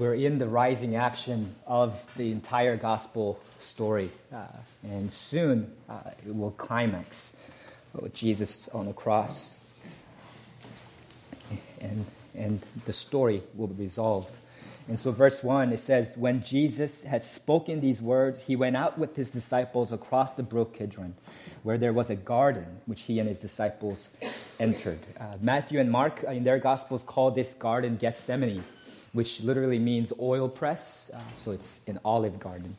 we're in the rising action of the entire gospel story. And soon it will climax with Jesus on the cross. And the story will be resolved. And so verse 1, it says, when Jesus had spoken these words, he went out with his disciples across the brook Kidron, where there was a garden which he and his disciples entered. Matthew and Mark, in their Gospels, call this garden Gethsemane, which literally means oil press. So it's an olive garden.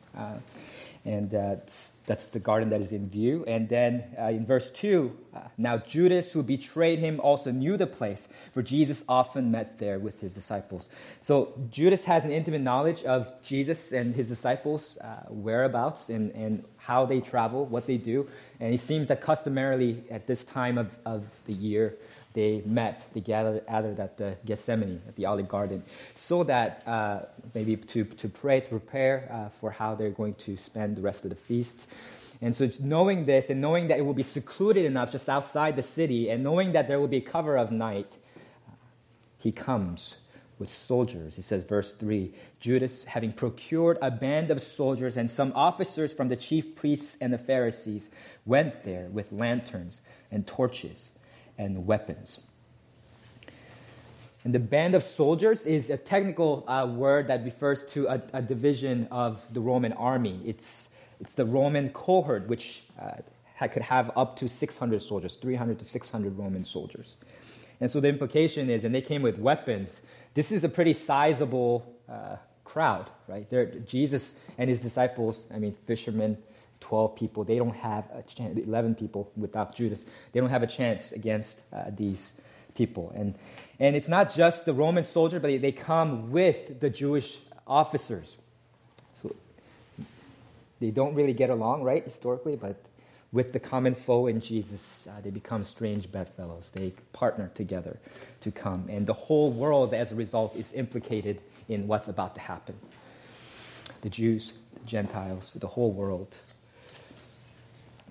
And that's the garden that is in view. And then in verse 2, now Judas, who betrayed him, also knew the place, for Jesus often met there with his disciples. So Judas has an intimate knowledge of Jesus and his disciples' whereabouts and how they travel, what they do. And it seems that customarily at this time of the year, they met, they gathered at the Gethsemane, at the Olive Garden, so that maybe to pray, to prepare for how they're going to spend the rest of the feast. And so knowing this and knowing that it will be secluded enough just outside the city and knowing that there will be a cover of night, he comes with soldiers. It says, verse 3, Judas, having procured a band of soldiers and some officers from the chief priests and the Pharisees, went there with lanterns and torches and weapons. And the band of soldiers is a technical word that refers to a division of the Roman army. It's the Roman cohort, which could have up to 600 soldiers, 300 to 600 Roman soldiers. And so the implication is, and they came with weapons, this is a pretty sizable crowd, right? Jesus and his disciples, fishermen, 12 people, they don't have a chance, 11 people without Judas, they don't have a chance against these people. And it's not just the Roman soldier, but they come with the Jewish officers. So they don't really get along, right, historically, but with the common foe in Jesus, they become strange bedfellows. They partner together to come. And the whole world, as a result, is implicated in what's about to happen. The Jews, the Gentiles, the whole world.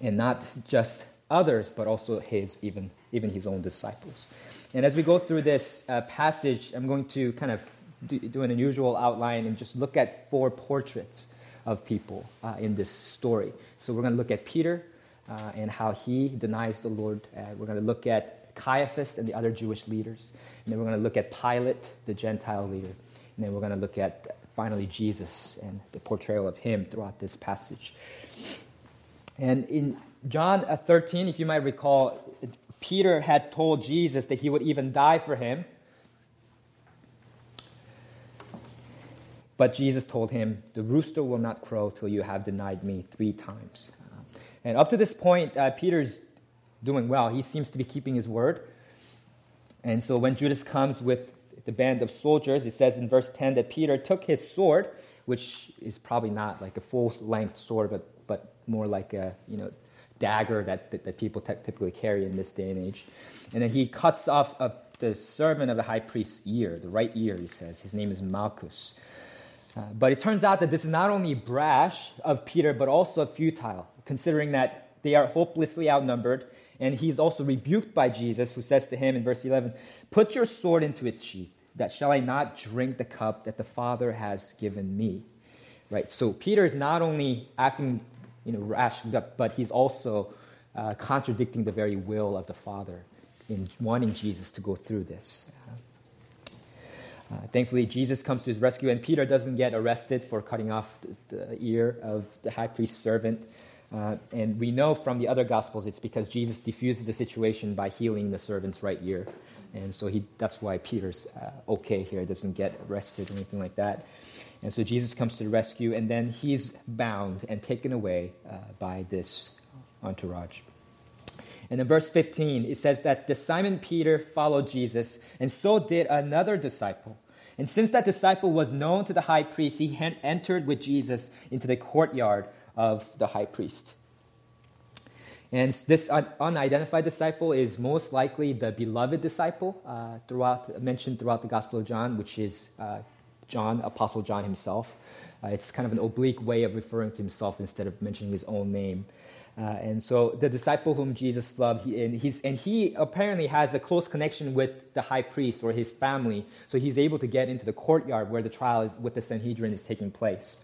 And not just others, but also even his own disciples. And as we go through this passage, I'm going to kind of do an unusual outline and just look at four portraits of people in this story. So we're going to look at Peter and how he denies the Lord. We're going to look at Caiaphas and the other Jewish leaders. And then we're going to look at Pilate, the Gentile leader. And then we're going to look at, finally, Jesus and the portrayal of him throughout this passage. And in John 13, if you might recall, Peter had told Jesus that he would even die for him. But Jesus told him, the rooster will not crow till you have denied me 3 times. And up to this point, Peter's doing well. He seems to be keeping his word. And so when Judas comes with the band of soldiers, it says in verse 10 that Peter took his sword, which is probably not like a full-length sword, but more like a dagger that people typically carry in this day and age. And then he cuts off the servant of the high priest's ear, the right ear, he says. His name is Malchus. But it turns out that this is not only brash of Peter, but also futile, considering that they are hopelessly outnumbered. And he's also rebuked by Jesus, who says to him in verse 11, put your sword into its sheath, that shall I not drink the cup that the Father has given me? Right. So Peter is not only acting rash, but he's also contradicting the very will of the Father in wanting Jesus to go through this. Thankfully, Jesus comes to his rescue, and Peter doesn't get arrested for cutting off the ear of the high priest's servant. And we know from the other Gospels it's because Jesus diffuses the situation by healing the servant's right ear. And so that's why Peter's okay here, doesn't get arrested or anything like that. And so Jesus comes to the rescue, and then he's bound and taken away by this entourage. And in verse 15, it says that the Simon Peter followed Jesus, and so did another disciple. And since that disciple was known to the high priest, he entered with Jesus into the courtyard of the high priest. And this unidentified disciple is most likely the beloved disciple mentioned throughout the Gospel of John, which is John, Apostle John himself. It's kind of an oblique way of referring to himself instead of mentioning his own name. And so the disciple whom Jesus loved, he apparently has a close connection with the high priest or his family. So he's able to get into the courtyard where the trial is with the Sanhedrin is taking place.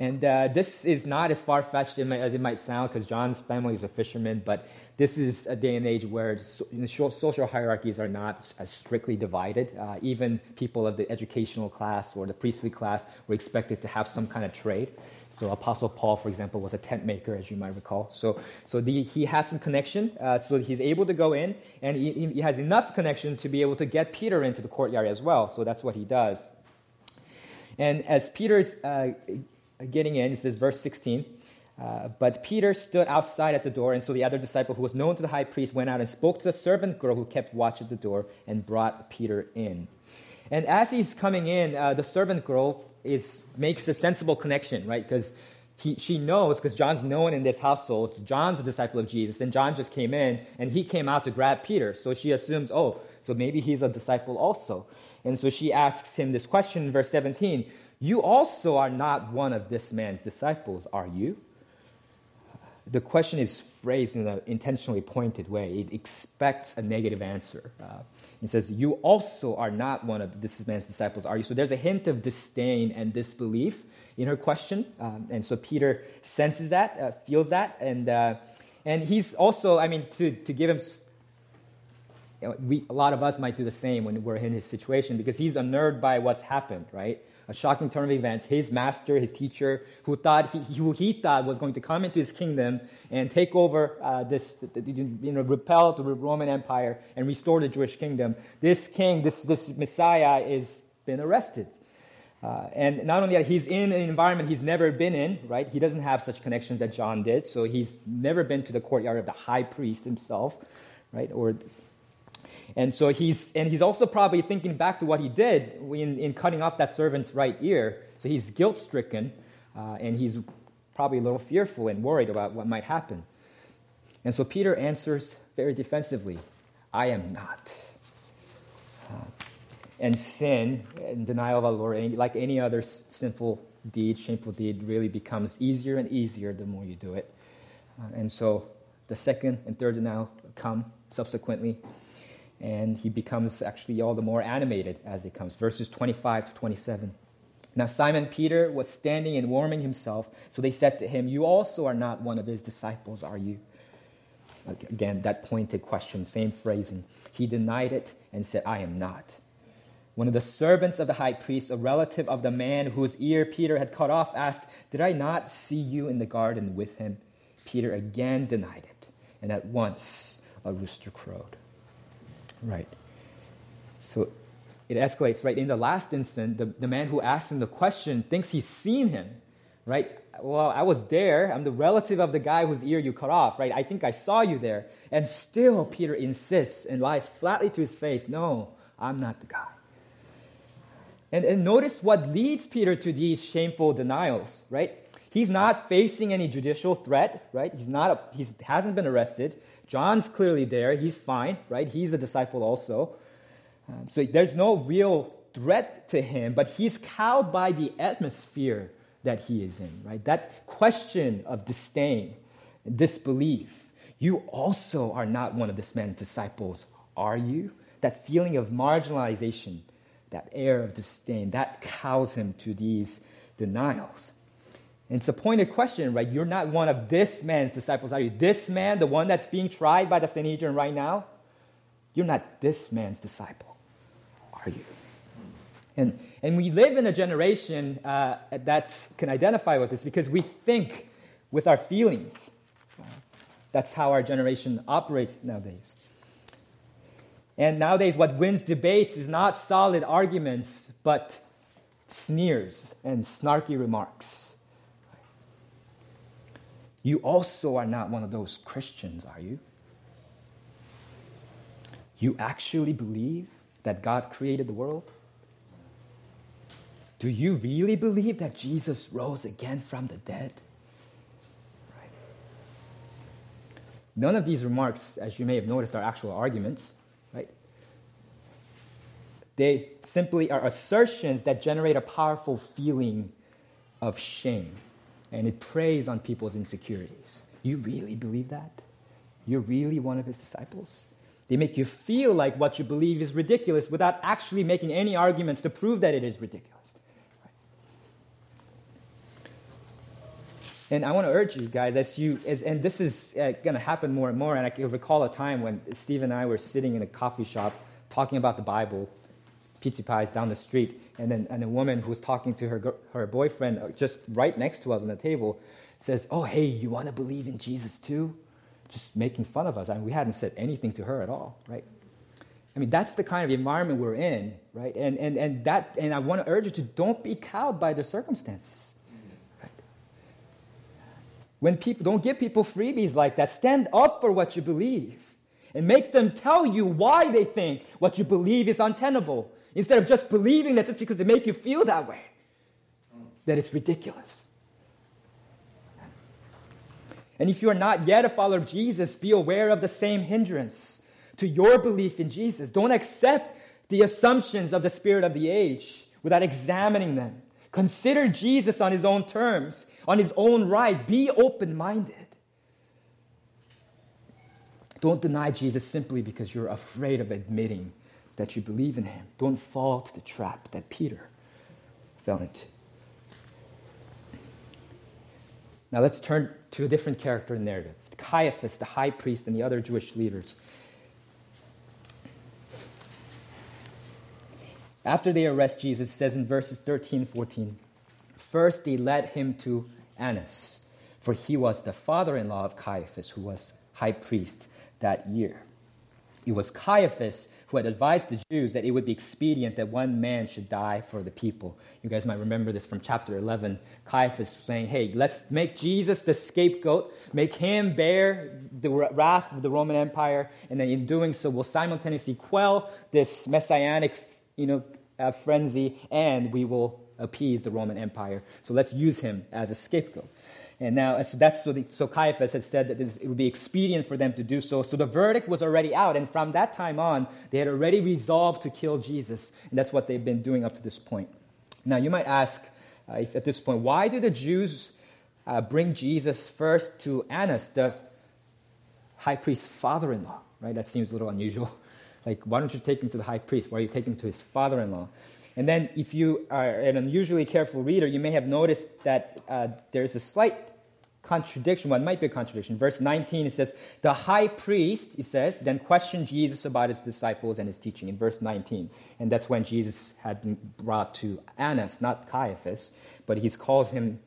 And this is not as far-fetched as it might sound, because John's family is a fisherman, but this is a day and age where social hierarchies are not as strictly divided. Even people of the educational class or the priestly class were expected to have some kind of trade. So Apostle Paul, for example, was a tent maker, as you might recall. So he has some connection, so he's able to go in, and he has enough connection to be able to get Peter into the courtyard as well. So that's what he does. And as Peter's getting in, it says verse 16, but Peter stood outside at the door, and so the other disciple who was known to the high priest went out and spoke to the servant girl who kept watch at the door and brought Peter in. And as he's coming in, the servant girl makes a sensible connection, right? Because she knows, because John's known in this household, John's a disciple of Jesus, and John just came in, and he came out to grab Peter. So she assumes, so maybe he's a disciple also. And so she asks him this question in verse 17, "You also are not one of this man's disciples, are you?" The question is phrased in an intentionally pointed way. It expects a negative answer. It says, "You also are not one of this man's disciples, are you?" So there's a hint of disdain and disbelief in her question. And so Peter senses that, feels that. And he's also, to give him... a lot of us might do the same when we're in his situation, because he's unnerved by what's happened, right? A shocking turn of events. His master, his teacher, who he thought was going to come into his kingdom and take over repel the Roman Empire and restore the Jewish kingdom. This king, this Messiah, is been arrested, and not only that, he's in an environment he's never been in. Right? He doesn't have such connections that John did, so he's never been to the courtyard of the high priest himself, right? And so he's also probably thinking back to what he did in cutting off that servant's right ear. So he's guilt-stricken, and he's probably a little fearful and worried about what might happen. And so Peter answers very defensively, "I am not." And sin and denial of our Lord, like any other sinful deed, shameful deed, really becomes easier and easier the more you do it. And so the second and third denial come subsequently. And he becomes actually all the more animated as it comes. Verses 25 to 27. "Now Simon Peter was standing and warming himself, so they said to him, 'You also are not one of his disciples, are you?'" Again, that pointed question, same phrasing. "He denied it and said, 'I am not.' One of the servants of the high priest, a relative of the man whose ear Peter had cut off, asked, 'Did I not see you in the garden with him?' Peter again denied it, and at once a rooster crowed." Right. So it escalates, right? In the last instant, the man who asked him the question thinks he's seen him, right? "Well, I was there. I'm the relative of the guy whose ear you cut off, right? I think I saw you there." And still Peter insists and lies flatly to his face, "No, I'm not the guy." And notice what leads Peter to these shameful denials, right? He's not facing any judicial threat, right? He hasn't been arrested. John's clearly there. He's fine, right? He's a disciple also. So there's no real threat to him, but he's cowed by the atmosphere that he is in, right? That question of disdain, disbelief. "You also are not one of this man's disciples, are you?" That feeling of marginalization, that air of disdain, that cows him to these denials. And it's a pointed question, right? "You're not one of this man's disciples, are you?" This man, the one that's being tried by the Sanhedrin right now, you're not this man's disciple, are you? And we live in a generation that can identify with this, because we think with our feelings. That's how our generation operates nowadays. And nowadays, what wins debates is not solid arguments, but sneers and snarky remarks. "You also are not one of those Christians, are you? You actually believe that God created the world? Do you really believe that Jesus rose again from the dead?" Right. None of these remarks, as you may have noticed, are actual arguments, right? They simply are assertions that generate a powerful feeling of shame and it preys on people's insecurities. You really believe that? You're really one of his disciples? They make you feel like what you believe is ridiculous without actually making any arguments to prove that it is ridiculous. Right? And I want to urge you guys, and this is going to happen more and more, and I can recall a time when Steve and I were sitting in a coffee shop talking about the Bible, pizza pies down the street, and a woman who was talking to her boyfriend just right next to us on the table says, "Oh, hey, you want to believe in Jesus too?" Just making fun of us. I mean, we hadn't said anything to her at all, right? I mean, that's the kind of environment we're in, right? And I want to urge you to don't be cowed by the circumstances. Right? Don't give people freebies like that. Stand up for what you believe and make them tell you why they think what you believe is untenable, instead of just believing that just because they make you feel that way, that it's ridiculous. And if you are not yet a follower of Jesus, be aware of the same hindrance to your belief in Jesus. Don't accept the assumptions of the spirit of the age without examining them. Consider Jesus on his own terms, on his own right. Be open-minded. Don't deny Jesus simply because you're afraid of admitting that you believe in him. Don't fall to the trap that Peter fell into. Now let's turn to a different character in the narrative. Caiaphas, the high priest, and the other Jewish leaders. After they arrest Jesus, it says in verses 13 and 14, first they led him to Annas, for he was the father-in-law of Caiaphas, who was high priest that year. It was Caiaphas who had advised the Jews that it would be expedient that one man should die for the people. You guys might remember this from chapter 11. Caiaphas saying, hey, let's make Jesus the scapegoat, make him bear the wrath of the Roman Empire, and then in doing so we'll simultaneously quell this messianic frenzy, and we will appease the Roman Empire. So let's use him as a scapegoat. And now, so Caiaphas had said that it would be expedient for them to do so. So the verdict was already out, and from that time on, they had already resolved to kill Jesus. And that's what they've been doing up to this point. Now, you might ask, if at this point, why do the Jews bring Jesus first to Annas, the high priest's father-in-law? Right? That seems a little unusual. Like, why don't you take him to the high priest? Why are you taking him to his father-in-law? And then if you are an unusually careful reader, you may have noticed that there's a slight contradiction. Well, it might be a contradiction. Verse 19, it says, the high priest, it says, then questioned Jesus about his disciples and his teaching in verse 19. And that's when Jesus had been brought to Annas, not Caiaphas, but he calls him,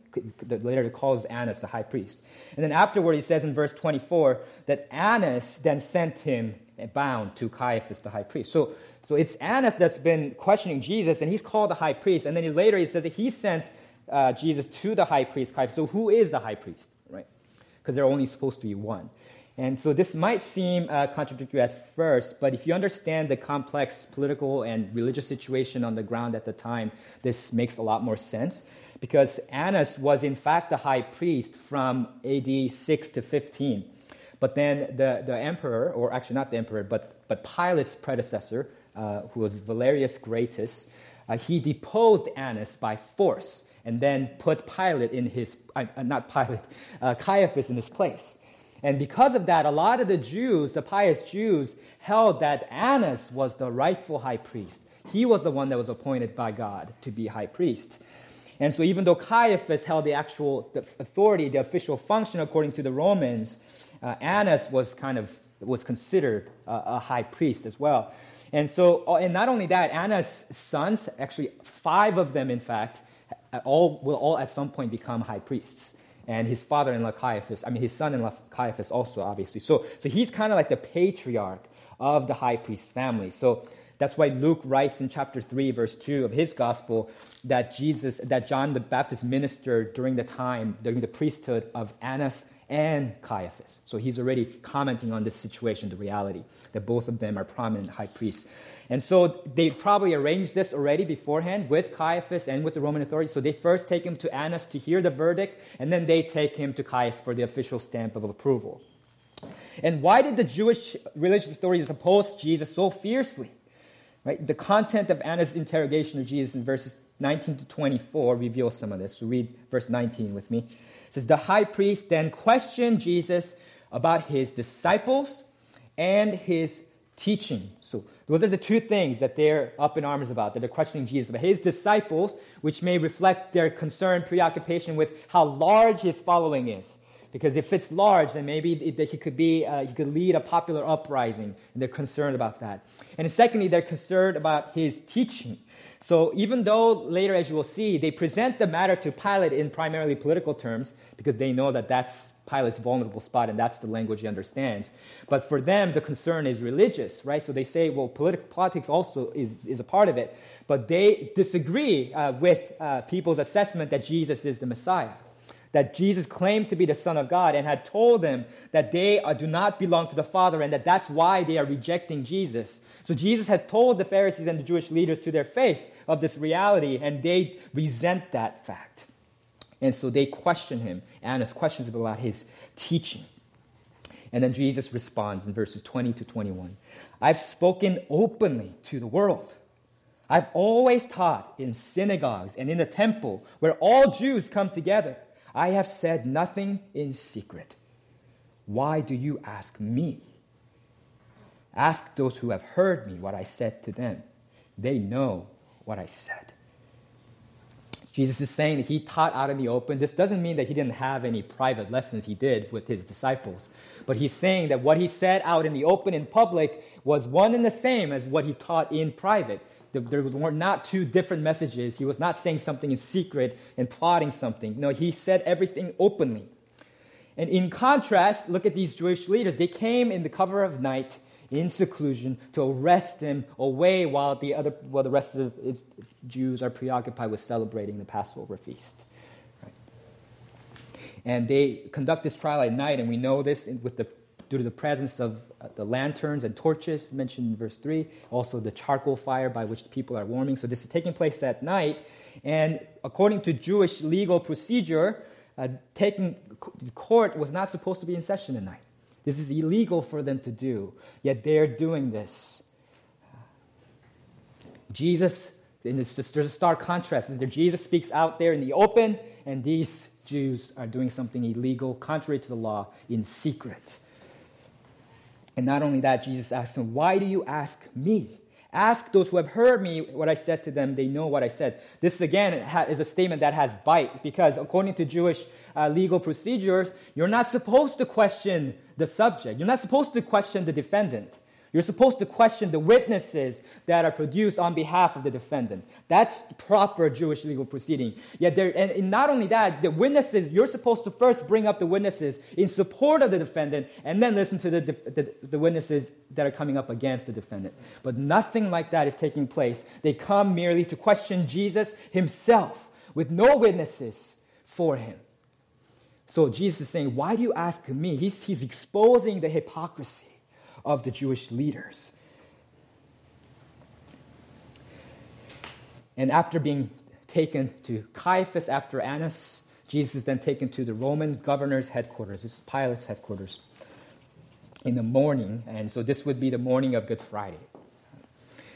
later calls Annas the high priest. And then afterward, he says in verse 24 that Annas then sent him bound to Caiaphas the high priest. So it's Annas that's been questioning Jesus, and he's called the high priest. And then later he says that he sent Jesus to the high priest, Caiaphas. So who is the high priest, right? Because they're only supposed to be one. And so this might seem contradictory at first, but if you understand the complex political and religious situation on the ground at the time, this makes a lot more sense. Because Annas was in fact the high priest from AD 6 to 15. But then the emperor, or actually not the emperor, but Pilate's predecessor, who was Valerius Gratus, he deposed Annas by force and then put Caiaphas in his place. And because of that, a lot of the Jews, the pious Jews, held that Annas was the rightful high priest. He was the one that was appointed by God to be high priest. And so even though Caiaphas held the actual authority, the official function according to the Romans, Annas was considered a high priest as well. And so, and not only that, Annas' sons, actually 5 of them, in fact, will all at some point become high priests. And his father-in-law Caiaphas, his son-in-law Caiaphas also, obviously. So he's kind of like the patriarch of the high priest family. So that's why Luke writes in chapter 3, verse 2 of his gospel that John the Baptist ministered during the priesthood of Annas and Caiaphas. So he's already commenting on this situation, the reality, that both of them are prominent high priests. And so they probably arranged this already beforehand with Caiaphas and with the Roman authorities. So they first take him to Annas to hear the verdict, and then they take him to Caiaphas for the official stamp of approval. And why did the Jewish religious authorities oppose Jesus so fiercely? Right? The content of Annas' interrogation of Jesus in verses 19 to 24 reveals some of this. So read verse 19 with me. It says, the high priest then questioned Jesus about his disciples and his teaching. So those are the two things that they're up in arms about, that they're questioning Jesus about. His disciples, which may reflect their concern, preoccupation with how large his following is. Because if it's large, then maybe he could lead a popular uprising, and they're concerned about that. And secondly, they're concerned about his teaching. So even though later, as you will see, they present the matter to Pilate in primarily political terms, because they know that that's Pilate's vulnerable spot, and that's the language he understands. But for them, the concern is religious, right? So they say, well, politics also is a part of it. But they disagree with people's assessment that Jesus is the Messiah, that Jesus claimed to be the Son of God and had told them that they do not belong to the Father, and that that's why they are rejecting Jesus. So Jesus had told the Pharisees and the Jewish leaders to their face of this reality, and they resent that fact. And so they question him. Annas questions about his teaching. And then Jesus responds in verses 20 to 21. I've spoken openly to the world. I've always taught in synagogues and in the temple where all Jews come together. I have said nothing in secret. Why do you ask me? Ask those who have heard me what I said to them. They know what I said. Jesus is saying that he taught out in the open. This doesn't mean that he didn't have any private lessons he did with his disciples. But he's saying that what he said out in the open in public was one and the same as what he taught in private. There were not two different messages. He was not saying something in secret and plotting something. No, he said everything openly. And in contrast, look at these Jewish leaders. They came in the cover of night, in seclusion, to arrest him away while the rest of the Jews are preoccupied with celebrating the Passover feast. Right? And they conduct this trial at night, and we know this due to the presence of the lanterns and torches mentioned in verse 3, also the charcoal fire by which the people are warming. So this is taking place at night, and according to Jewish legal procedure, court was not supposed to be in session at night. This is illegal for them to do, yet they're doing this. Jesus, and there's a stark contrast. Jesus speaks out there in the open, and these Jews are doing something illegal, contrary to the law, in secret. And not only that, Jesus asks them, why do you ask me? Ask those who have heard me what I said to them. They know what I said. This, again, is a statement that has bite, because according to Jewish legal procedures, you're not supposed to question the subject. You're not supposed to question the defendant. You're supposed to question the witnesses that are produced on behalf of the defendant. That's proper Jewish legal proceeding. And not only that, the witnesses, you're supposed to first bring up the witnesses in support of the defendant and then listen to the witnesses that are coming up against the defendant. But nothing like that is taking place. They come merely to question Jesus himself with no witnesses for him. So Jesus is saying, why do you ask me? He's exposing the hypocrisy of the Jewish leaders. And after being taken to Caiaphas, after Annas, Jesus is then taken to the Roman governor's headquarters. This is Pilate's headquarters in the morning. And so this would be the morning of Good Friday.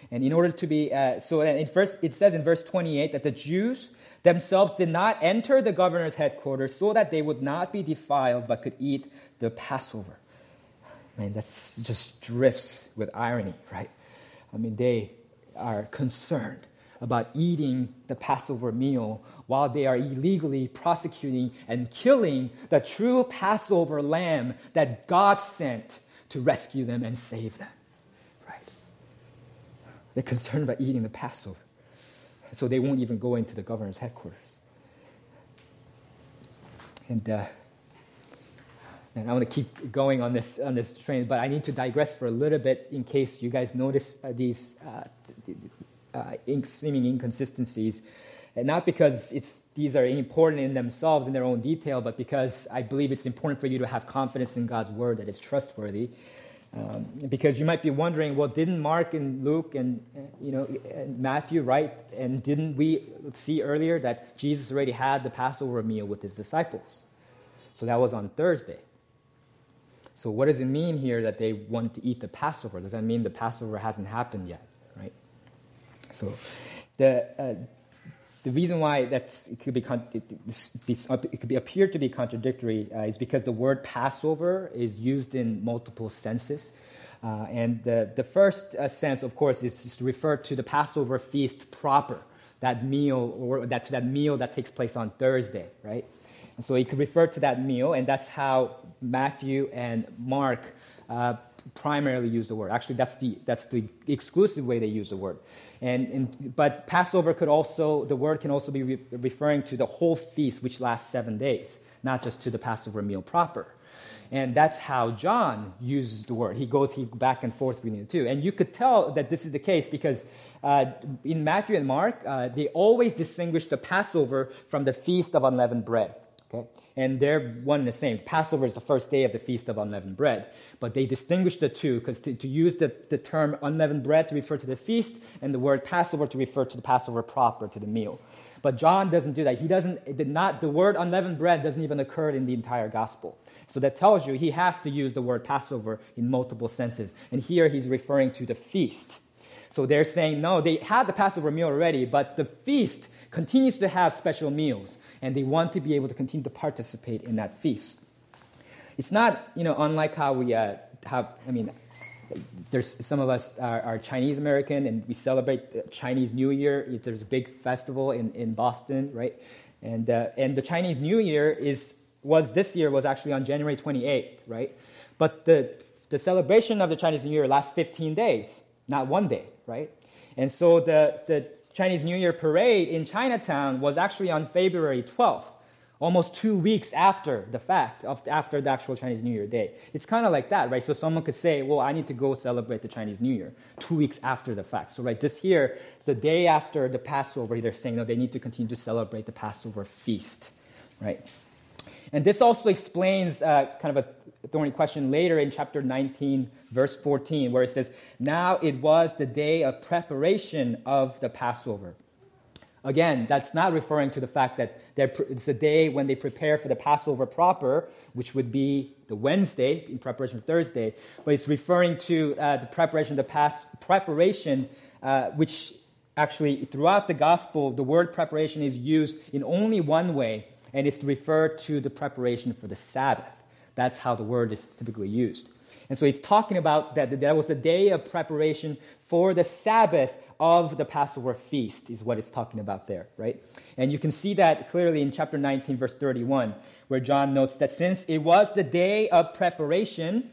And in order to be, it says in verse 28 that the Jews themselves did not enter the governor's headquarters so that they would not be defiled but could eat the Passover. I mean, that's just drips with irony, right? I mean, they are concerned about eating the Passover meal while they are illegally prosecuting and killing the true Passover lamb that God sent to rescue them and save them, right? They're concerned about eating the Passover. So they won't even go into the governor's headquarters. And I want to keep going on this train, but I need to digress for a little bit in case you guys notice these seeming inconsistencies. And not because these are important in themselves, in their own detail, but because I believe it's important for you to have confidence in God's word that it's trustworthy. Because you might be wondering, well, didn't Mark and Luke and Matthew write? And didn't we see earlier that Jesus already had the Passover meal with his disciples? So that was on Thursday. So what does it mean here that they want to eat the Passover? Does that mean the Passover hasn't happened yet, right? So The reason why it could appear to be contradictory is because the word Passover is used in multiple senses. And the first sense, of course, is to refer to the Passover feast proper, that meal that takes place on Thursday, right? And so it could refer to that meal, and that's how Matthew and Mark primarily use the word. Actually, that's the exclusive way they use the word. But Passover can also be referring to the whole feast, which lasts 7 days, not just to the Passover meal proper. And that's how John uses the word. He goes back and forth between the two. And you could tell that this is the case because in Matthew and Mark, they always distinguish the Passover from the Feast of Unleavened Bread. Okay? And they're one and the same. Passover is the first day of the Feast of Unleavened Bread. But they distinguish the two because to use the term unleavened bread to refer to the feast and the word Passover to refer to the Passover proper, to the meal. But John doesn't do that. The word unleavened bread doesn't even occur in the entire gospel. So that tells you he has to use the word Passover in multiple senses. And here he's referring to the feast. So they're saying, no, they had the Passover meal already, but the feast continues to have special meals, and they want to be able to continue to participate in that feast. It's not, unlike how we there's some of us are Chinese American, and we celebrate Chinese New Year. There's a big festival in Boston, right? And the Chinese New Year was actually on January 28th, right? But the celebration of the Chinese New Year lasts 15 days, not one day, right? And so the Chinese New Year parade in Chinatown was actually on February 12th, almost 2 weeks after the actual Chinese New Year day. It's kind of like that, right? So someone could say, well, I need to go celebrate the Chinese New Year 2 weeks after the fact. So right, this here, it's the day after the Passover, they're saying, no, they need to continue to celebrate the Passover feast, right? And this also explains kind of a thorny question later in chapter 19, verse 14, where it says, now it was the day of preparation of the Passover. Again, that's not referring to the fact that it's a day when they prepare for the Passover proper, which would be the Wednesday in preparation for Thursday, but it's referring to the preparation, which actually throughout the gospel, the word preparation is used in only one way, and it's to refer to the preparation for the Sabbath. That's how the word is typically used. And so it's talking about that was the day of preparation for the Sabbath of the Passover feast is what it's talking about there, right? And you can see that clearly in chapter 19, verse 31, where John notes that since it was the day of preparation,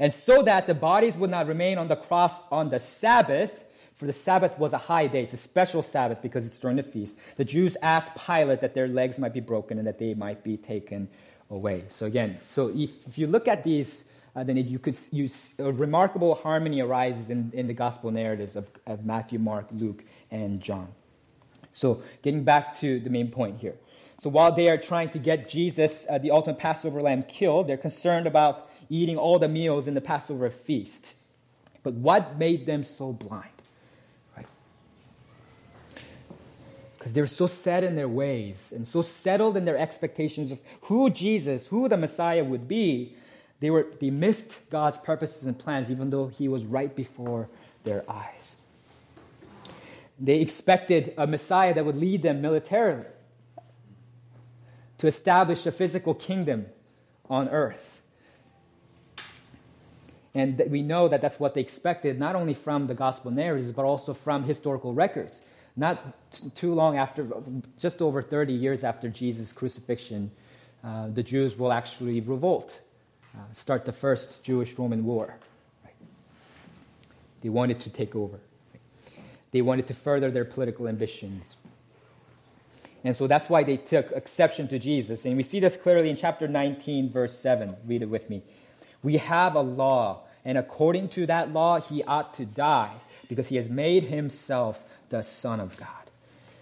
and so that the bodies would not remain on the cross on the Sabbath, for the Sabbath was a high day. It's a special Sabbath because it's during the feast. The Jews asked Pilate that their legs might be broken and that they might be taken away. So again, if you look at these, then a remarkable harmony arises in the gospel narratives of Matthew, Mark, Luke, and John. So getting back to the main point here. So while they are trying to get Jesus, the ultimate Passover lamb, killed, they're concerned about eating all the meals in the Passover feast. But what made them so blind? Because they're so set in their ways and so settled in their expectations of who the Messiah would be, they missed God's purposes and plans, even though he was right before their eyes. They expected a Messiah that would lead them militarily to establish a physical kingdom on earth. And we know that that's what they expected, not only from the gospel narratives, but also from historical records. Not too long after, just over 30 years after Jesus' crucifixion, the Jews will actually revolt, start the first Jewish-Roman war. Right? They wanted to take over. Right? They wanted to further their political ambitions. And so that's why they took exception to Jesus. And we see this clearly in chapter 19, verse 7. Read it with me. We have a law, and according to that law, he ought to die, because he has made himself the Son of God.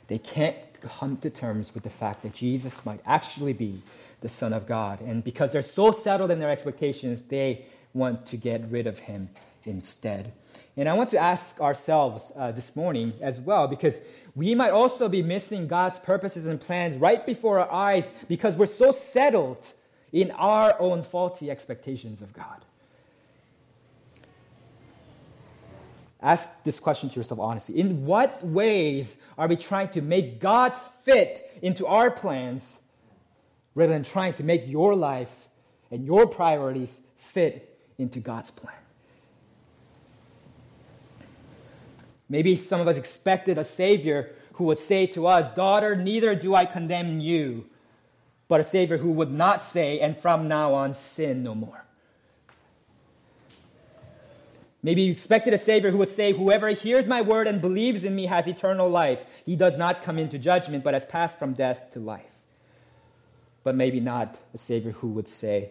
They can't come to terms with the fact that Jesus might actually be the Son of God. And because they're so settled in their expectations, they want to get rid of him instead. And I want to ask ourselves this morning as well, because we might also be missing God's purposes and plans right before our eyes because we're so settled in our own faulty expectations of God. Ask this question to yourself honestly. In what ways are we trying to make God fit into our plans rather than trying to make your life and your priorities fit into God's plan? Maybe some of us expected a Savior who would say to us, "Daughter, neither do I condemn you," but a Savior who would not say, "And from now on, sin no more." Maybe you expected a Savior who would say, "Whoever hears my word and believes in me has eternal life. He does not come into judgment, but has passed from death to life." But maybe not a Savior who would say,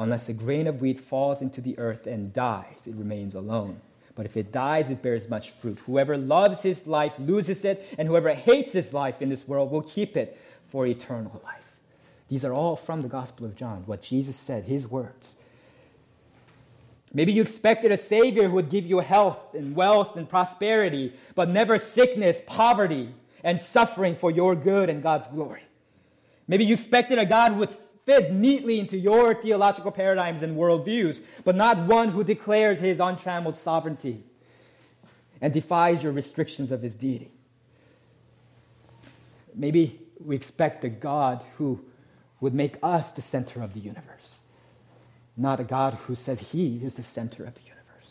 "Unless a grain of wheat falls into the earth and dies, it remains alone. But if it dies, it bears much fruit. Whoever loves his life loses it, and whoever hates his life in this world will keep it for eternal life." These are all from the Gospel of John, what Jesus said, his words. Maybe you expected a Savior who would give you health and wealth and prosperity, but never sickness, poverty, and suffering for your good and God's glory. Maybe you expected a God who would fit neatly into your theological paradigms and worldviews, but not one who declares his untrammeled sovereignty and defies your restrictions of his deity. Maybe we expect a God who would make us the center of the universe, not a God who says he is the center of the universe.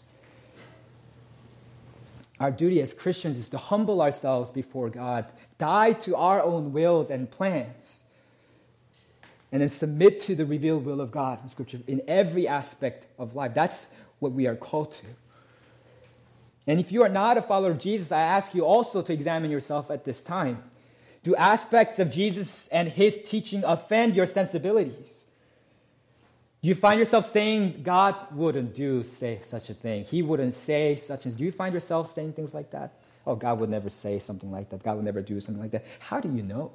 Our duty as Christians is to humble ourselves before God, die to our own wills and plans, and then submit to the revealed will of God in Scripture in every aspect of life. That's what we are called to. And if you are not a follower of Jesus, I ask you also to examine yourself at this time. Do aspects of Jesus and his teaching offend your sensibilities? Do you find yourself saying, "God wouldn't say such a thing. He wouldn't say such a thing"? Do you find yourself saying things like that? "Oh, God would never say something like that. God would never do something like that." How do you know?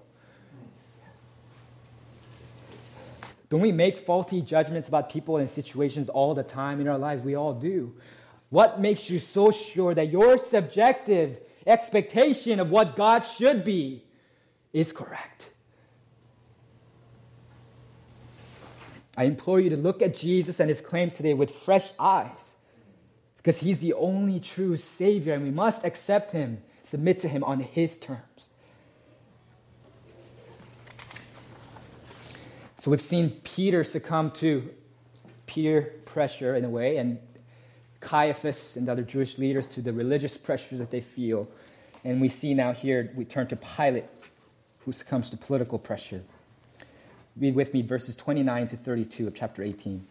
Don't we make faulty judgments about people and situations all the time in our lives? We all do. What makes you so sure that your subjective expectation of what God should be is correct? I implore you to look at Jesus and his claims today with fresh eyes, because he's the only true Savior, and we must accept him, submit to him on his terms. So we've seen Peter succumb to peer pressure in a way, and Caiaphas and other Jewish leaders to the religious pressures that they feel. And we see now here, we turn to Pilate, who succumbs to political pressure. Read with me verses 29 to 32 of chapter 18.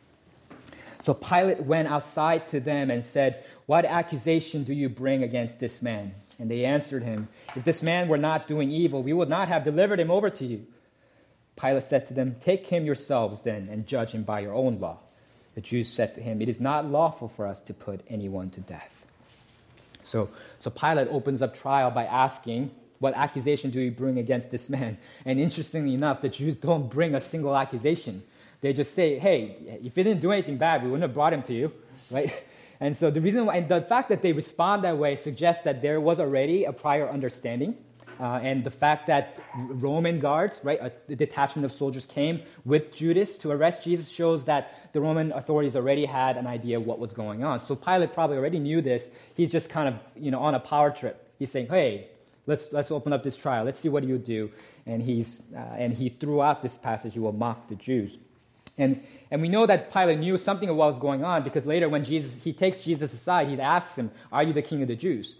"So Pilate went outside to them and said, 'What accusation do you bring against this man?' And they answered him, 'If this man were not doing evil, we would not have delivered him over to you.' Pilate said to them, 'Take him yourselves then and judge him by your own law.' The Jews said to him, 'It is not lawful for us to put anyone to death.'" So Pilate opens up trial by asking, "What accusation do you bring against this man?" And interestingly enough, the Jews don't bring a single accusation. They just say, "Hey, if he didn't do anything bad, we wouldn't have brought him to you," right? And so the reason why, and the fact that they respond that way suggests that there was already a prior understanding. And the fact that Roman guards, right, a detachment of soldiers came with Judas to arrest Jesus shows that the Roman authorities already had an idea of what was going on. So Pilate probably already knew this. He's just kind of, on a power trip. He's saying, "Hey, let's open up this trial. Let's see what you do." And he threw out this passage, "He will mock the Jews." And we know that Pilate knew something of what was going on, because later when he takes Jesus aside, he asks him, "Are you the king of the Jews?"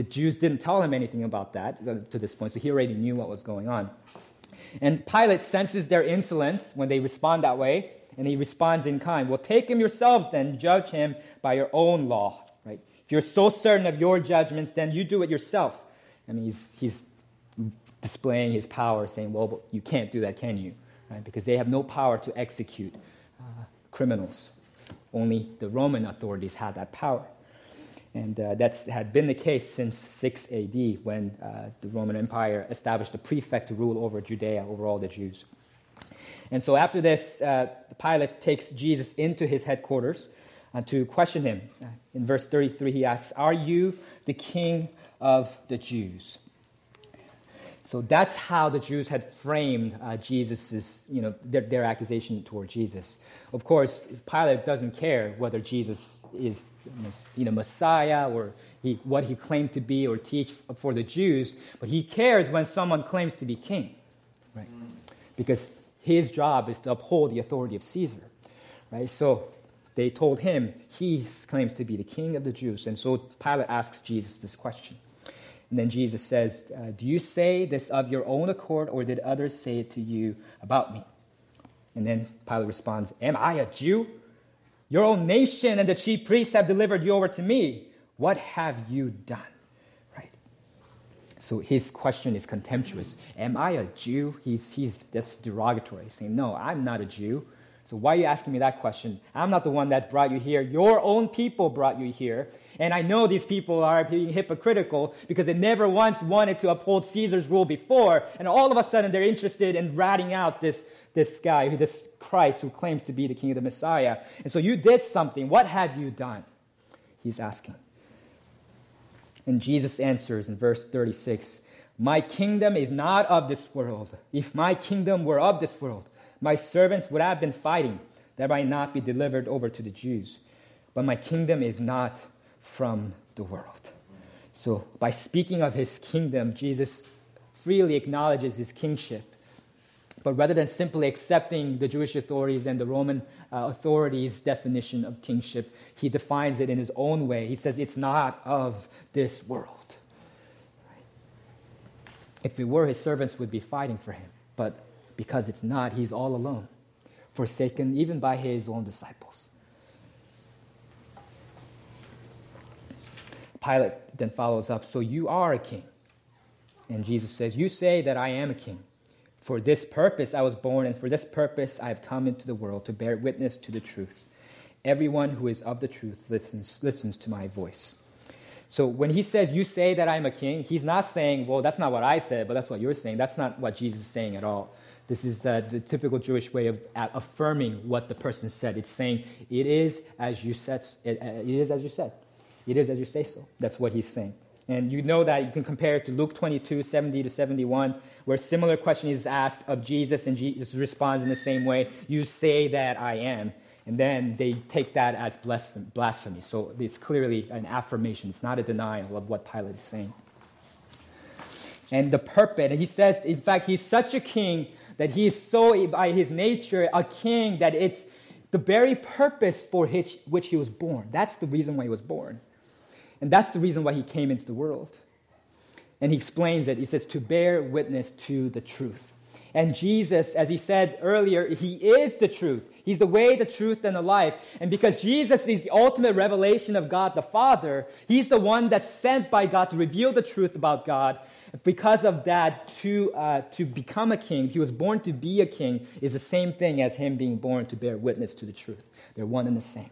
The Jews didn't tell him anything about that to this point, so he already knew what was going on. And Pilate senses their insolence when they respond that way, and he responds in kind. "Well, take him yourselves then, judge him by your own law," right? If you're so certain of your judgments, then you do it yourself. And he's displaying his power, saying, "Well, but you can't do that, can you?" Right? Because they have no power to execute criminals. Only the Roman authorities had that power. And that had been the case since 6 AD when the Roman Empire established a prefect to rule over Judea, over all the Jews. And so after this, Pilate takes Jesus into his headquarters to question him. In verse 33, he asks, "Are you the king of the Jews?" So that's how the Jews had framed Jesus's, their accusation toward Jesus. Of course, Pilate doesn't care whether Jesus is Messiah or what he claimed to be or teach for the Jews, but he cares when someone claims to be king, right? Because his job is to uphold the authority of Caesar, right? So they told him he claims to be the king of the Jews, and so Pilate asks Jesus this question. And then Jesus says, do you say this of your own accord, or did others say it to you about me? And then Pilate responds, am I a Jew? Your own nation and the chief priests have delivered you over to me. What have you done? Right? So his question is contemptuous. Am I a Jew? That's derogatory. He's saying, no, I'm not a Jew. So why are you asking me that question? I'm not the one that brought you here. Your own people brought you here. And I know these people are being hypocritical because they never once wanted to uphold Caesar's rule before. And all of a sudden, they're interested in ratting out this guy, this Christ who claims to be the king of the Messiah. And so you did something. What have you done? He's asking. And Jesus answers in verse 36, my kingdom is not of this world. If my kingdom were of this world, my servants would have been fighting that I not be delivered over to the Jews. But my kingdom is not from the world. So by speaking of his kingdom, Jesus freely acknowledges his kingship. But rather than simply accepting the Jewish authorities and the Roman authorities' definition of kingship, he defines it in his own way. He says it's not of this world. Right? If it were, his servants would be fighting for him. But because it's not, he's all alone, forsaken even by his own disciples. Pilate then follows up, so you are a king. And Jesus says, you say that I am a king. For this purpose I was born, and for this purpose I have come into the world, to bear witness to the truth. Everyone who is of the truth listens to my voice. So when he says, you say that I'm a king, he's not saying, well, that's not what I said, but that's what you're saying. That's not what Jesus is saying at all. This is the typical Jewish way of affirming what the person said. It's saying, it is as you said. It is as you said. It is as you say so. That's what he's saying. And you know that you can compare it to Luke 22, 70 to 71, where a similar question is asked of Jesus, and Jesus responds in the same way, you say that I am. And then they take that as blasphemy. So it's clearly an affirmation. It's not a denial of what Pilate is saying. And the purpose, and he says, in fact, he's such a king that he is so, by his nature, a king that it's the very purpose for which he was born. That's the reason why he was born. And that's the reason why he came into the world. And he explains it. He says, to bear witness to the truth. And Jesus, as he said earlier, he is the truth. He's the way, the truth, and the life. And because Jesus is the ultimate revelation of God the Father, he's the one that's sent by God to reveal the truth about God. Because of that, to become a king, he was born to be a king, is the same thing as him being born to bear witness to the truth. They're one and the same.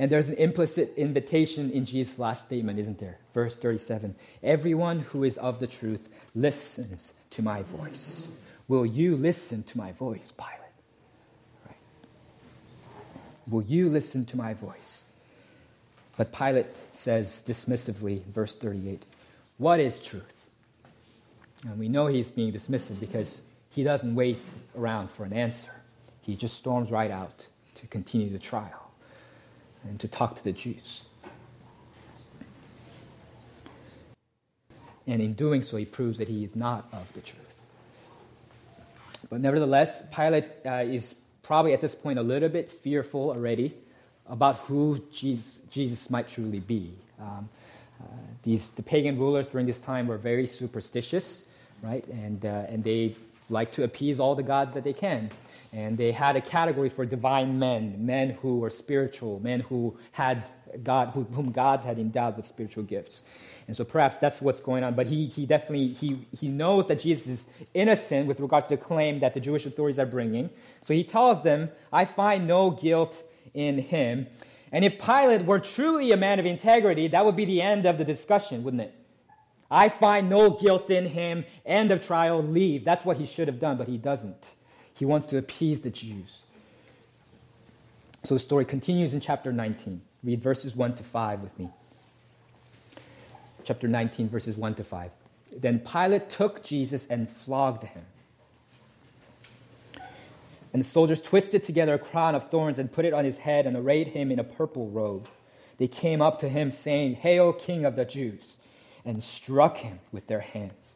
And there's an implicit invitation in Jesus' last statement, isn't there? Verse 37, everyone who is of the truth listens to my voice. Will you listen to my voice, Pilate? Right. Will you listen to my voice? But Pilate says dismissively, verse 38, what is truth? And we know he's being dismissive because he doesn't wait around for an answer. He just storms right out to continue the trial and to talk to the Jews. And in doing so, he proves that he is not of the truth. But nevertheless, Pilate is probably at this point a little bit fearful already about who Jesus might truly be. The pagan rulers during this time were very superstitious, right? And they like to appease all the gods that they can. And they had a category for divine men who were spiritual, men who had God, whom gods had endowed with spiritual gifts. And so perhaps that's what's going on. But he definitely knows that Jesus is innocent with regard to the claim that the Jewish authorities are bringing. So he tells them, I find no guilt in him. And if Pilate were truly a man of integrity, that would be the end of the discussion, wouldn't it? I find no guilt in him, end of trial, leave. That's what he should have done, but he doesn't. He wants to appease the Jews. So the story continues in chapter 19. Read verses 1 to 5 with me. Chapter 19, verses 1 to 5. Then Pilate took Jesus and flogged him. And the soldiers twisted together a crown of thorns and put it on his head and arrayed him in a purple robe. they came up to him saying, "Hail, King of the Jews," and struck him with their hands.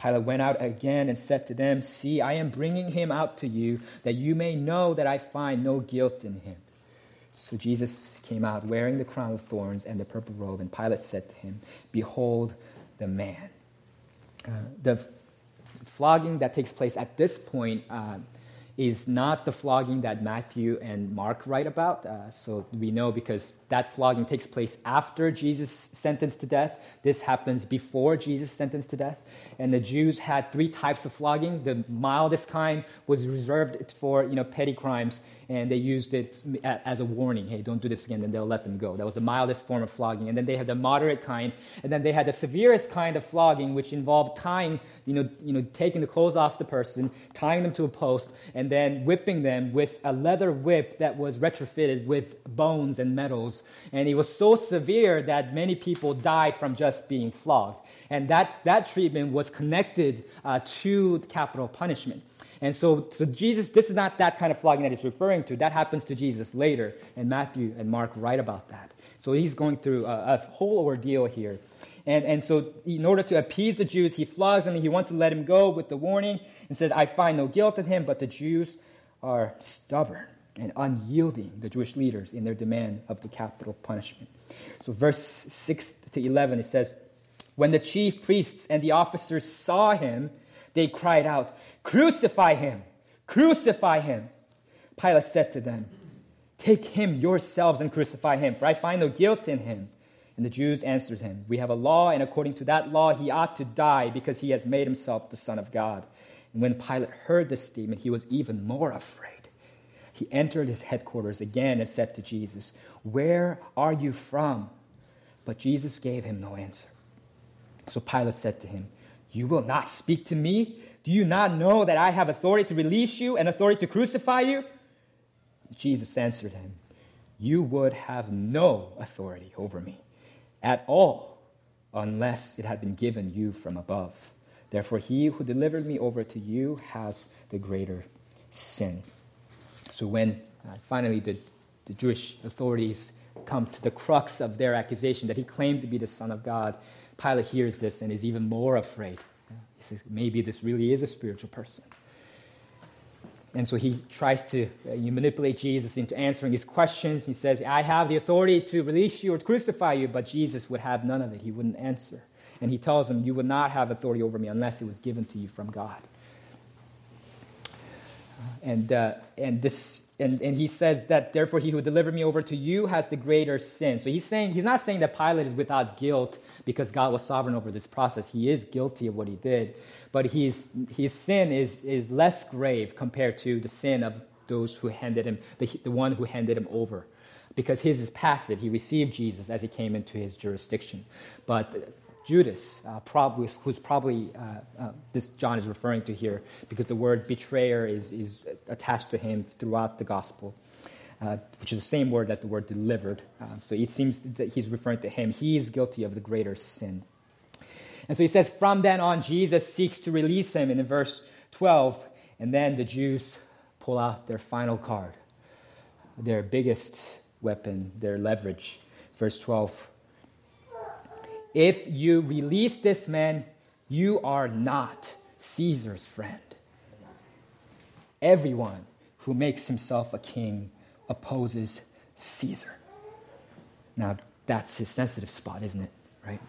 Pilate went out again and said to them, "See, I am bringing him out to you, that you may know that I find no guilt in him." So Jesus came out wearing the crown of thorns and the purple robe, and Pilate said to him, "Behold the man." The flogging that takes place at this point is not the flogging that Matthew and Mark write about. So we know because that flogging takes place after Jesus' sentence to death. This happens before Jesus' sentence to death. And the Jews had three types of flogging. The mildest kind was reserved for petty crimes, and they used it as a warning. Hey, don't do this again, and they'll let them go. That was the mildest form of flogging. And then they had the moderate kind, and then they had the severest kind of flogging, which involved tying, taking the clothes off the person, tying them to a post, and then whipping them with a leather whip that was retrofitted with bones and metals. And it was so severe that many people died from just being flogged. And that treatment was connected to capital punishment. And so Jesus, this is not that kind of flogging that he's referring to. That happens to Jesus later, and Matthew and Mark write about that. So he's going through a whole ordeal here. And so in order to appease the Jews, he flogs him. He wants to let him go with the warning and says, "I find no guilt in him." But the Jews are stubborn and unyielding, the Jewish leaders, in their demand of the capital punishment. So verse 6 to 11, it says, "When the chief priests and the officers saw him, they cried out, 'Crucify him! Crucify him!' Pilate said to them, 'Take him yourselves and crucify him, for I find no guilt in him.' And the Jews answered him, 'We have a law, and according to that law he ought to die, because he has made himself the Son of God.' And when Pilate heard this statement, he was even more afraid. He entered his headquarters again and said to Jesus, 'Where are you from?' But Jesus gave him no answer. So Pilate said to him, 'You will not speak to me? Do you not know that I have authority to release you and authority to crucify you?' Jesus answered him, 'You would have no authority over me at all unless it had been given you from above. Therefore, he who delivered me over to you has the greater sin.'" So when finally the Jewish authorities come to the crux of their accusation that he claimed to be the Son of God, Pilate hears this and is even more afraid. He says, maybe this really is a spiritual person. And so he tries to manipulate Jesus into answering his questions. He says, "I have the authority to release you or to crucify you," but Jesus would have none of it. He wouldn't answer. And he tells him, "You would not have authority over me unless it was given to you from God." And he says that, "Therefore, he who delivered me over to you has the greater sin." So he's not saying that Pilate is without guilt because God was sovereign over this process. He is guilty of what he did, but his sin is less grave compared to the sin of those who handed him, the one who handed him over, because his is passive. He received Jesus as he came into his jurisdiction, but Judas, who's probably this John is referring to here, because the word betrayer is attached to him throughout the gospel, which is the same word as the word delivered. So it seems that he's referring to him. He is guilty of the greater sin. And so he says, from then on, Jesus seeks to release him in verse 12, and then the Jews pull out their final card, their biggest weapon, their leverage. Verse 12, "If you release this man, you are not Caesar's friend. Everyone who makes himself a king opposes Caesar." Now, that's his sensitive spot, isn't it? Right?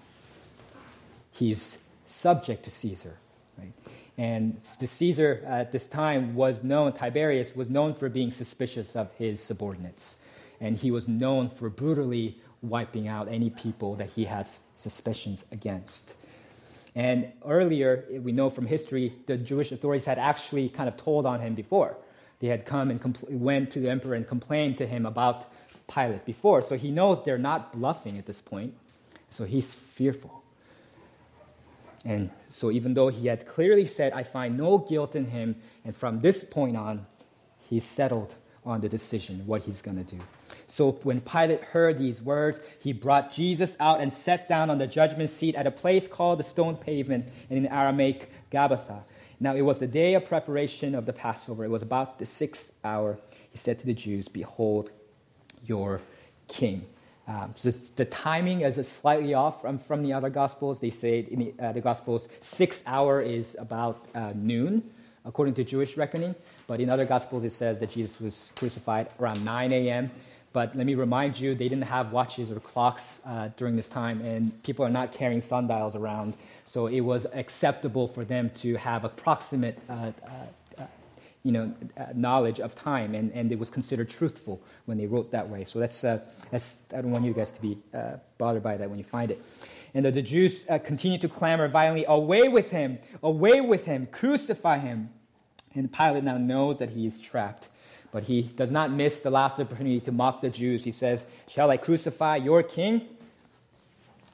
He's subject to Caesar, right? And the Caesar at this time was known, Tiberius was known for being suspicious of his subordinates. And he was known for brutally wiping out any people that he had suspicions against. And earlier, we know from history, the Jewish authorities had actually kind of told on him before. They had come and went to the emperor and complained to him about Pilate before. So he knows they're not bluffing at this point. So he's fearful. And so even though he had clearly said, "I find no guilt in him," and from this point on, he's settled on the decision, what he's going to do. So when Pilate heard these words, he brought Jesus out and sat down on the judgment seat at a place called the Stone Pavement, and in Aramaic, Gabbatha. Now it was the day of preparation of the Passover. It was about the 6th hour. He said to the Jews, "Behold your king." So the timing is slightly off from the other Gospels. They say in the Gospels, 6th hour is about noon, according to Jewish reckoning. But in other Gospels, it says that Jesus was crucified around 9 a.m. But let me remind you, they didn't have watches or clocks during this time, and people are not carrying sundials around. So it was acceptable for them to have approximate knowledge of time, and it was considered truthful when they wrote that way. So that's I don't want you guys to be bothered by that when you find it. And the Jews continued to clamor violently, away with him, crucify him. And Pilate now knows that he is trapped, but he does not miss the last opportunity to mock the Jews. He says, "Shall I crucify your king?"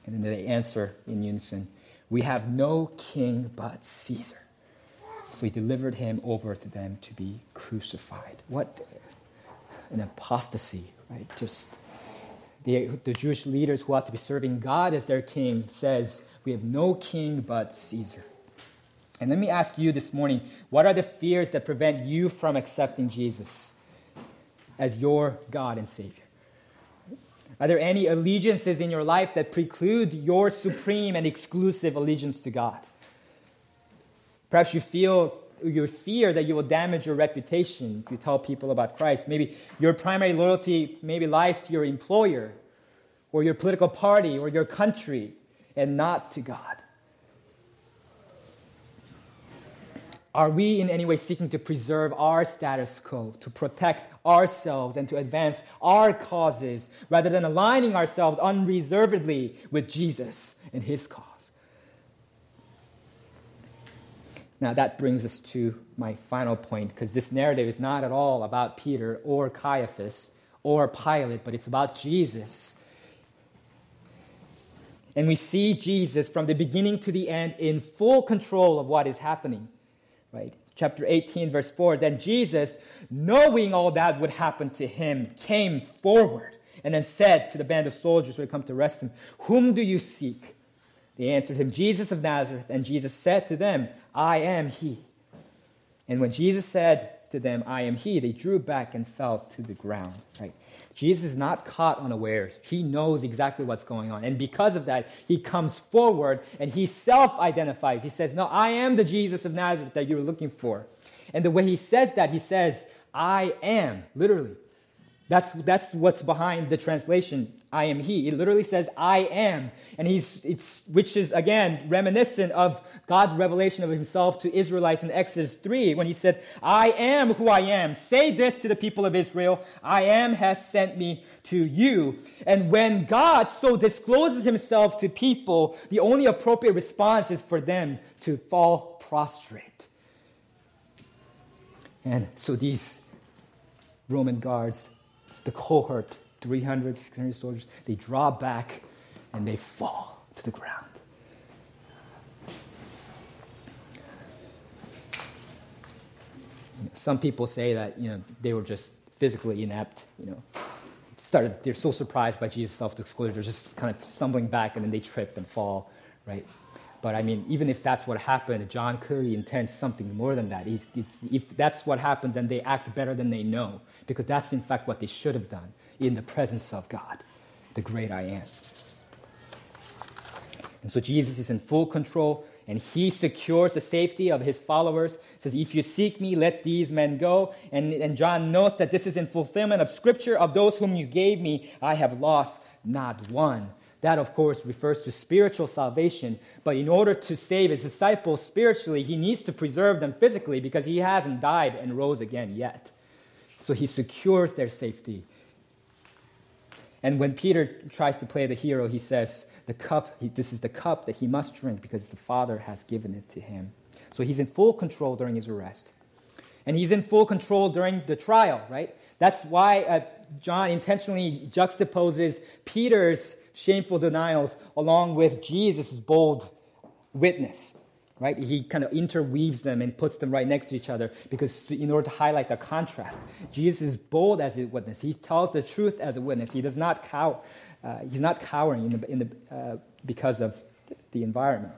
And then they answer in unison, "We have no king but Caesar." So he delivered him over to them to be crucified. What an apostasy, right? Just the Jewish leaders who ought to be serving God as their king says, "We have no king but Caesar." And let me ask you this morning, what are the fears that prevent you from accepting Jesus as your God and Savior? Are there any allegiances in your life that preclude your supreme and exclusive allegiance to God? Perhaps you fear that you will damage your reputation if you tell people about Christ. Maybe your primary loyalty lies to your employer or your political party or your country and not to God. Are we in any way seeking to preserve our status quo, to protect ourselves and to advance our causes rather than aligning ourselves unreservedly with Jesus and his cause? Now that brings us to my final point, because this narrative is not at all about Peter or Caiaphas or Pilate, but it's about Jesus. And we see Jesus from the beginning to the end in full control of what is happening, right? Chapter 18, verse 4, "Then Jesus, knowing all that would happen to him, came forward and then said to the band of soldiers who had come to arrest him, 'Whom do you seek?' They answered him, 'Jesus of Nazareth.' And Jesus said to them, 'I am he.' And when Jesus said to them, 'I am he,' they drew back and fell to the ground." Right? Jesus is not caught unawares. He knows exactly what's going on. And because of that, he comes forward and he self-identifies. He says, "No, I am the Jesus of Nazareth that you were looking for." And the way he says that, he says, "I am," literally. That's what's behind the translation, "I am he." It literally says, "I am." And which is, again, reminiscent of God's revelation of himself to Israelites in Exodus 3 when he said, "I am who I am. Say this to the people of Israel, I am has sent me to you." And when God so discloses himself to people, the only appropriate response is for them to fall prostrate. And so these Roman guards, the cohort, 300, 600 soldiers, they draw back and they fall to the ground. Some people say that they were just physically inept. They're so surprised by Jesus' self-disclosure, they're just kind of stumbling back and then they trip and fall, right? But I mean, even if that's what happened, John clearly intends something more than that. If that's what happened, then they act better than they know, because that's in fact what they should have done in the presence of God, the great I am. And so Jesus is in full control, and he secures the safety of his followers. He says, "If you seek me, let these men go." And John notes that this is in fulfillment of Scripture, "Of those whom you gave me, I have lost not one." That, of course, refers to spiritual salvation. But in order to save his disciples spiritually, he needs to preserve them physically because he hasn't died and rose again yet. So he secures their safety. And when Peter tries to play the hero, he says, this is the cup that he must drink because the Father has given it to him. So he's in full control during his arrest. And he's in full control during the trial, right? That's why John intentionally juxtaposes Peter's shameful denials along with Jesus' bold witness, right? He kind of interweaves them and puts them right next to each other because in order to highlight the contrast. Jesus is bold as a witness. He tells the truth as a witness. He does not cower. He's not cowering in the because of the environment.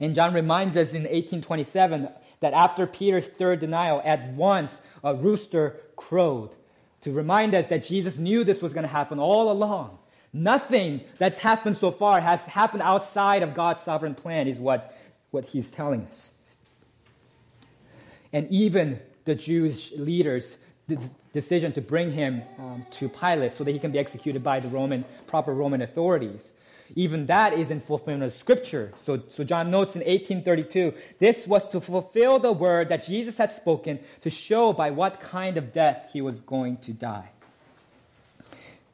And John reminds us in 1827 that after Peter's third denial, at once a rooster crowed to remind us that Jesus knew this was going to happen all along. Nothing that's happened so far has happened outside of God's sovereign plan is what he's telling us. And even the Jewish leaders' decision to bring him to Pilate so that he can be executed by the proper Roman authorities, even that is in fulfillment of Scripture. So John notes in 1832, this was to fulfill the word that Jesus had spoken to show by what kind of death he was going to die.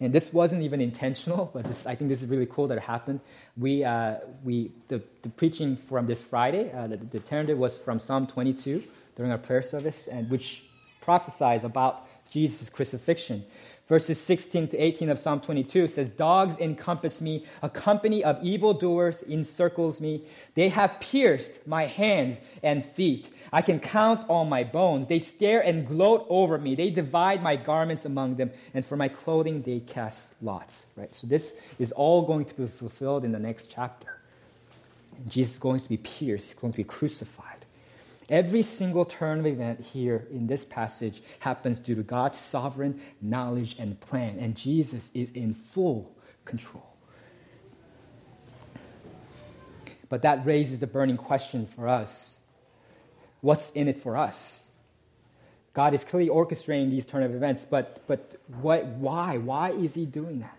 And this wasn't even intentional, but I think this is really cool that it happened. The preaching from this Friday, the tender was from Psalm 22 during our prayer service, and which prophesies about Jesus' crucifixion. Verses 16 to 18 of Psalm 22 says, "Dogs encompass me, a company of evildoers encircles me. They have pierced my hands and feet. I can count all my bones. They stare and gloat over me. They divide my garments among them, and for my clothing they cast lots." Right? So this is all going to be fulfilled in the next chapter. Jesus is going to be pierced. He's going to be crucified. Every single turn of event here in this passage happens due to God's sovereign knowledge and plan, and Jesus is in full control. But that raises the burning question for us. What's in it for us? God is clearly orchestrating these turn of events, but what, why? Why is he doing that?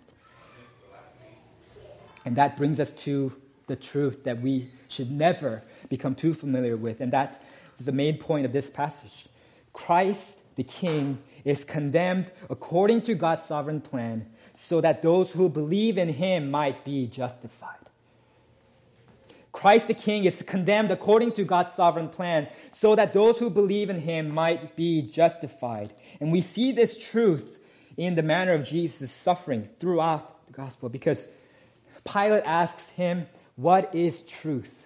And that brings us to the truth that we should never become too familiar with, and that is the main point of this passage. Christ the King is condemned according to God's sovereign plan so that those who believe in him might be justified. Christ the King is condemned according to God's sovereign plan so that those who believe in him might be justified. And we see this truth in the manner of Jesus' suffering throughout the gospel, because Pilate asks him, "What is truth?"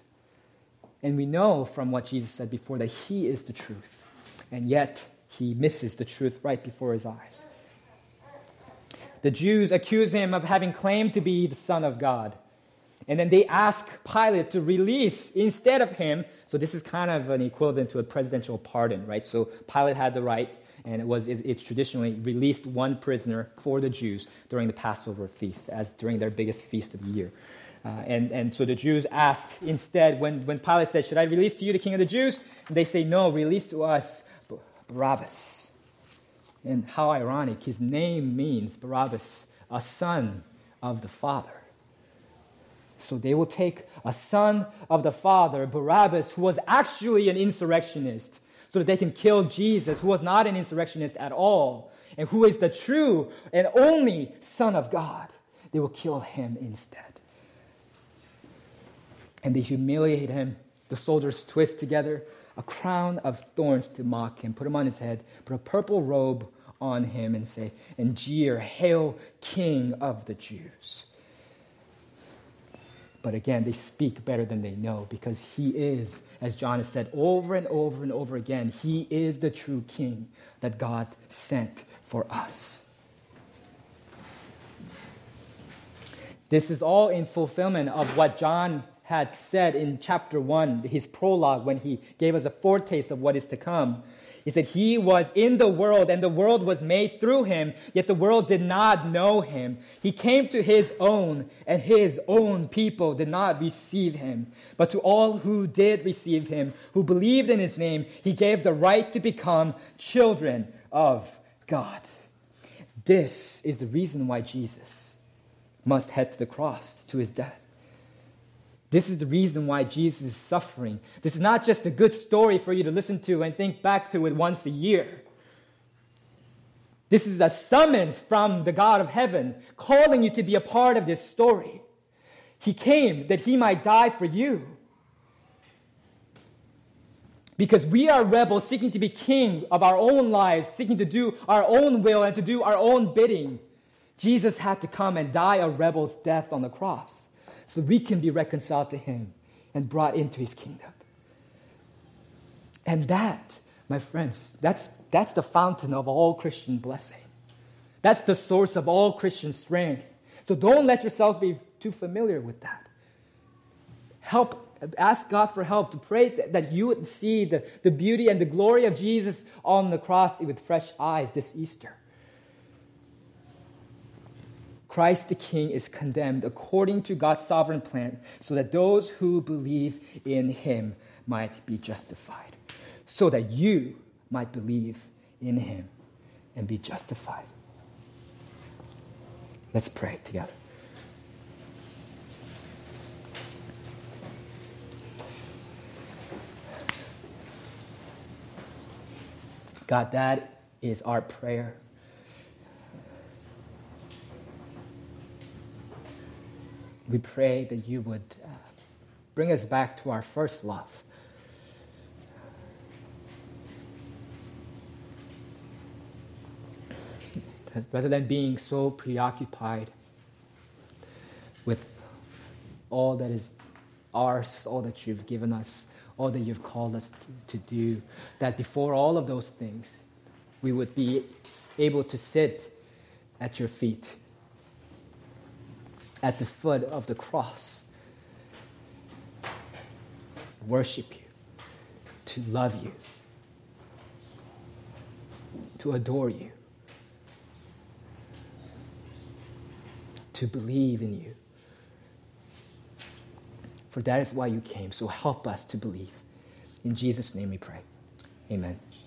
And we know from what Jesus said before that he is the truth. And yet, he misses the truth right before his eyes. The Jews accuse him of having claimed to be the Son of God. And then they ask Pilate to release instead of him. So this is kind of an equivalent to a presidential pardon, right? So Pilate had the right, and it traditionally released one prisoner for the Jews during the Passover feast, as during their biggest feast of the year. And so the Jews asked instead, when Pilate said, "Should I release to you the King of the Jews?" And they say, "No, release to us Barabbas." And how ironic, his name means Barabbas, a son of the Father. So they will take a son of the Father, Barabbas, who was actually an insurrectionist, so that they can kill Jesus, who was not an insurrectionist at all, and who is the true and only Son of God. They will kill him instead. And they humiliate him. The soldiers twist together a crown of thorns to mock him, put him on his head, put a purple robe on him, and say, and jeer, "Hail, King of the Jews." But again, they speak better than they know, because he is, as John has said over and over and over again, he is the true King that God sent for us. This is all in fulfillment of what John had said in chapter 1, his prologue, when he gave us a foretaste of what is to come. He said, "He was in the world, and the world was made through him, yet the world did not know him. He came to his own, and his own people did not receive him. But to all who did receive him, who believed in his name, he gave the right to become children of God." This is the reason why Jesus must head to the cross, to his death. This is the reason why Jesus is suffering. This is not just a good story for you to listen to and think back to it once a year. This is a summons from the God of heaven calling you to be a part of this story. He came that he might die for you. Because we are rebels seeking to be king of our own lives, seeking to do our own will and to do our own bidding. Jesus had to come and die a rebel's death on the cross, so we can be reconciled to him and brought into his kingdom. And that, my friends, that's the fountain of all Christian blessing. That's the source of all Christian strength. So don't let yourselves be too familiar with that. Ask God for help, to pray that you would see the beauty and the glory of Jesus on the cross with fresh eyes this Easter. Christ the King is condemned according to God's sovereign plan so that those who believe in him might be justified, so that you might believe in him and be justified. Let's pray together. God, that is our prayer. We pray that you would bring us back to our first love. That rather than being so preoccupied with all that is ours, all that you've given us, all that you've called us to do, that before all of those things, we would be able to sit at your feet, at the foot of the cross, worship you, to love you, to adore you, to believe in you. For that is why you came. So help us to believe. In Jesus' name we pray. Amen.